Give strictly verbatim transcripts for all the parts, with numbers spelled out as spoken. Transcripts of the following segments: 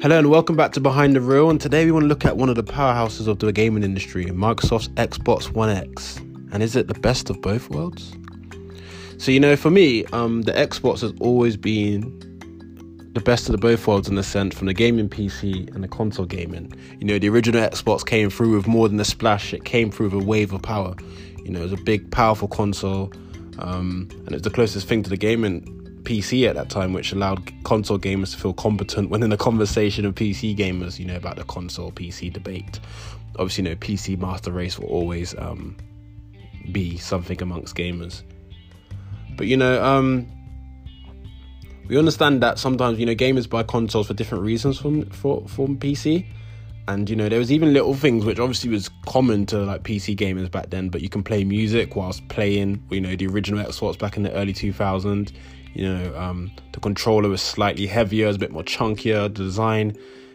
Hello and welcome back to Behind the Reel, and today we want to look at one of the powerhouses of the gaming industry, Microsoft's Xbox One X. And is it the best of both worlds? So, you know, for me, um, the Xbox has always been the best of the both worlds in a sense, from the gaming P C and the console gaming. You know, the original Xbox came through with more than a splash, it came through with a wave of power. You know, it was a big, powerful console, um, and it was the closest thing to the gaming P C at that time, which allowed console gamers to feel competent when in the conversation of P C gamers, you know, about the console P C debate. Obviously, you know, P C master race will always um, be something amongst gamers. But, you know, um, we understand that sometimes, you know, gamers buy consoles for different reasons from, for, from P C. And, you know, there was even little things which obviously was common to, like, P C gamers back then, but you can play music whilst playing, you know, the original Xbox back in the early two thousands. You know, um, the controller was slightly heavier, it was a bit more chunkier, design.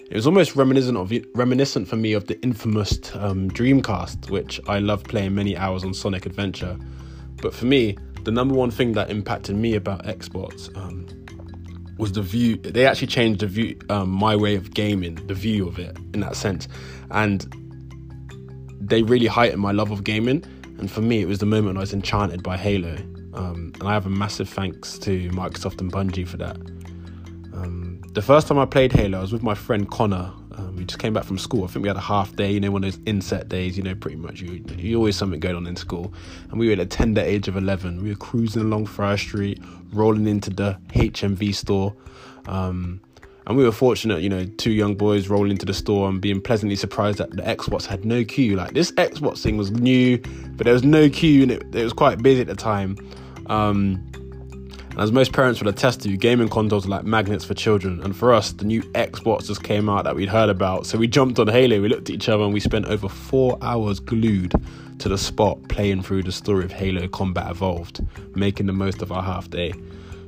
It was almost reminiscent of reminiscent for me of the infamous um, Dreamcast, which I loved playing many hours on Sonic Adventure. But for me, the number one thing that impacted me about Xbox um, was the view. They actually changed the view, um, my way of gaming, the view of it in that sense. And they really heightened my love of gaming. And for me, it was the moment I was enchanted by Halo. Um, and I have a massive thanks to Microsoft and Bungie for that. Um, the first time I played Halo, I was with my friend Connor. Um, we just came back from school. I think we had a half day, you know, one of those inset days, you know, pretty much. You, you always something going on in school. And we were at a tender age of eleven. We were cruising along Fry Street, rolling into the H M V store. Um, and we were fortunate, you know, two young boys rolling into the store and being pleasantly surprised that the Xbox had no queue. Like, this Xbox thing was new, but there was no queue, and it, it was quite busy at the time. Um, and as most parents would attest to, gaming consoles are like magnets for children, and for us the new Xbox just came out that we'd heard about, so we jumped on Halo, we looked at each other, and we spent over four hours glued to the spot playing through the story of Halo Combat Evolved, making the most of our half day.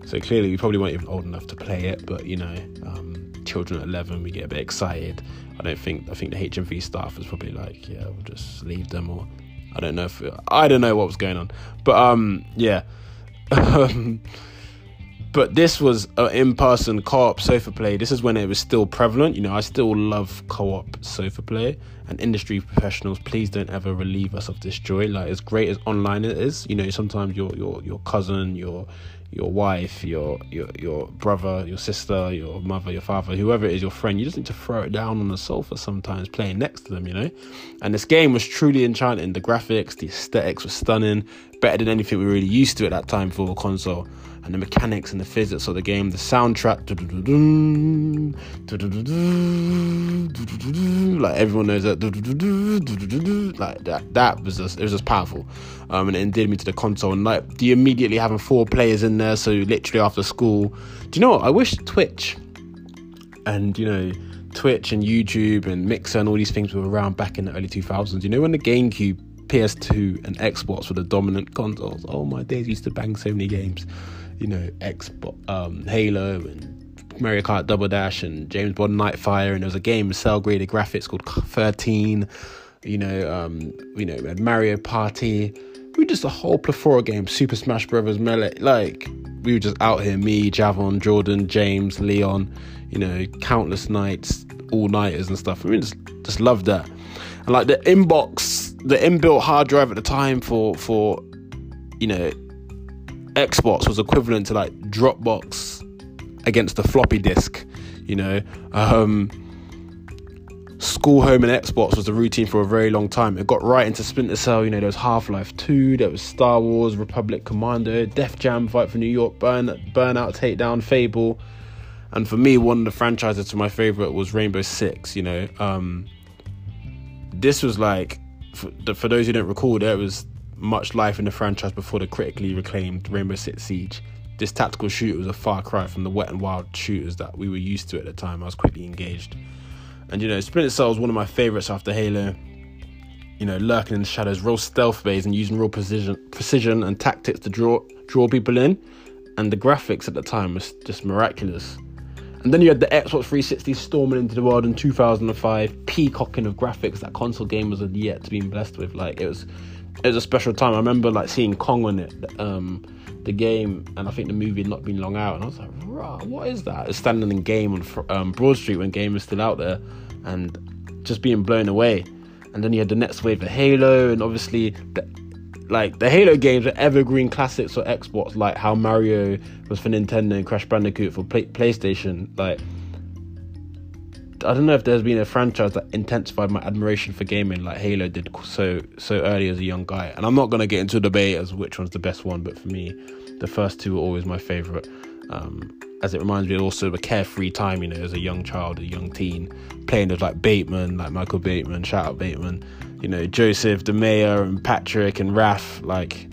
So clearly we probably weren't even old enough to play it, but you know, um, children at eleven, we get a bit excited. I don't think I think the H M V staff was probably like, yeah, we'll just leave them, or I don't know if I don't know what was going on, but um, yeah. Um, but this was an in-person co-op sofa play. This is when it was still prevalent. You know, I still love co-op sofa play. And industry professionals, please don't ever relieve us of this joy. Like, as great as online it is, you know, sometimes your your your cousin, your your wife, your your your brother, your sister, your mother, your father, whoever it is, your friend, you just need to throw it down on the sofa sometimes, playing next to them, you know. And this game was truly enchanting. The graphics, the aesthetics were stunning, better than anything we were really used to at that time for a console. And the mechanics and the physics of the game, the soundtrack, like everyone knows that, like that, that was just, it was just powerful, um, and it endeared me to the console. And like, you immediately having four players in there, so literally after school, do you know what? I wish Twitch, and you know, Twitch and YouTube and Mixer and all these things were around back in the early two thousands. You know, when the GameCube, P S two, and Xbox were the dominant consoles. Oh my days, used to bang so many games. You know, Xbox, um, Halo and Mario Kart Double Dash and James Bond Nightfire, and there was a game with cell-graded graphics called thirteen. You know, um, you know, we had Mario Party. We were just a whole plethora of games. Super Smash Brothers Melee. Like, we were just out here. Me, Javon, Jordan, James, Leon. You know, countless nights, all-nighters and stuff. I mean, just just loved that. And like the inbox, the inbuilt hard drive at the time for for, you know, Xbox was equivalent to like Dropbox against the floppy disk, you know. Um, school, home, and Xbox was the routine for a very long time. It got right into Splinter Cell, you know, there was Half-Life two, there was Star Wars, Republic Commando, Def Jam Fight for New York, Burn, Burnout Takedown, Fable. And for me, one of the franchises to my favourite was Rainbow Six, you know. Um, this was like, for, for those who don't recall, there was much life in the franchise before the critically reclaimed Rainbow Six Siege. This tactical shooter was a far cry from the wet and wild shooters that we were used to at the time. I was quickly engaged. And, you know, Splinter Cell was one of my favourites after Halo. You know, lurking in the shadows, real stealth phase and using real precision precision and tactics to draw draw people in. And the graphics at the time was just miraculous. And then you had the Xbox three sixty storming into the world in two thousand five, peacocking of graphics that console gamers had yet to be blessed with. Like, it was it was a special time. I remember like seeing Kong on it, um, the game, and I think the movie had not been long out, and I was like, "Rah, what is that?" It's standing in game on um, Broad Street when game was still out there, and just being blown away. And then you had the next wave of Halo, and obviously the, like the Halo games are evergreen classics for Xbox, like how Mario was for Nintendo and Crash Bandicoot for play- PlayStation. Like, I don't know if there's been a franchise that intensified my admiration for gaming like Halo did so so early as a young guy. And I'm not going to get into a debate as which one's the best one, but for me, the first two are always my favourite, um, as it reminds me also of a carefree time, you know, as a young child, a young teen, playing with like Bateman, like Michael Bateman, shout out Bateman, you know, Joseph, DeMayer and Patrick and Raph, like,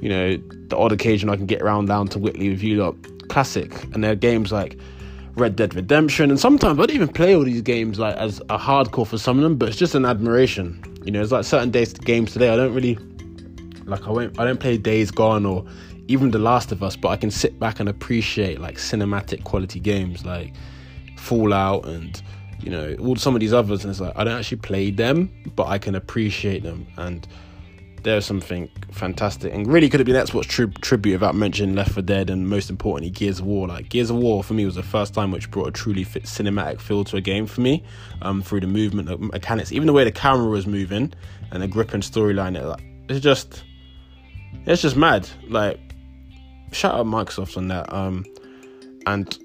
you know, the odd occasion I can get around down to Whitley with you lot, classic. And there are games like Red Dead Redemption, and sometimes I don't even play all these games like as a hardcore for some of them, but it's just an admiration, you know. It's like certain days games today I don't really like, I won't I don't play Days Gone or even The Last of Us, but I can sit back and appreciate like cinematic quality games like Fallout and, you know, all some of these others, and it's like I don't actually play them, but I can appreciate them. And there's something fantastic, and really could have been Xbox tri- tribute without mentioning Left four Dead and most importantly Gears of War. Like Gears of War for me was the first time which brought a truly fit cinematic feel to a game for me, um, through the movement of mechanics, even the way the camera was moving and the gripping storyline. It, like, it's just, it's just mad. Like shout out Microsoft on that. Um, and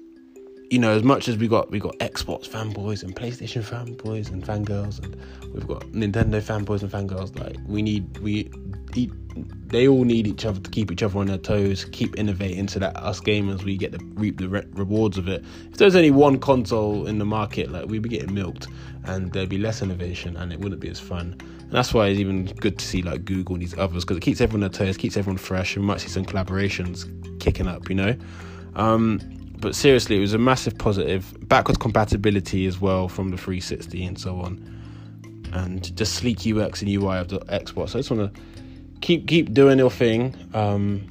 you know, as much as we got we got Xbox fanboys and PlayStation fanboys and fangirls, and we've got Nintendo fanboys and fangirls, like we need we eat, they all need each other to keep each other on their toes, keep innovating so that us gamers we get to reap the re- rewards of it. If there's only one console in the market, like we'd be getting milked, and there'd be less innovation, and it wouldn't be as fun. And that's why it's even good to see like Google and these others, because it keeps everyone on their toes, keeps everyone fresh, and we might see some collaborations kicking up, you know. Um, But seriously, it was a massive positive. Backwards compatibility as well from the three sixty and so on, and just sleek U X and U I of the Xbox. So I just want to keep keep doing your thing, um,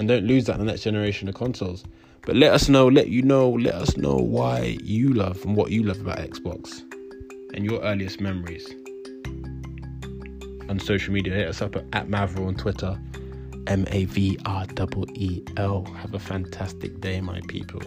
and don't lose that in the next generation of consoles. But let us know, let you know, let us know why you love and what you love about Xbox and your earliest memories. On social media, hit us up at, at Mavrel on Twitter. M A V R E E L. Have a fantastic day, my people.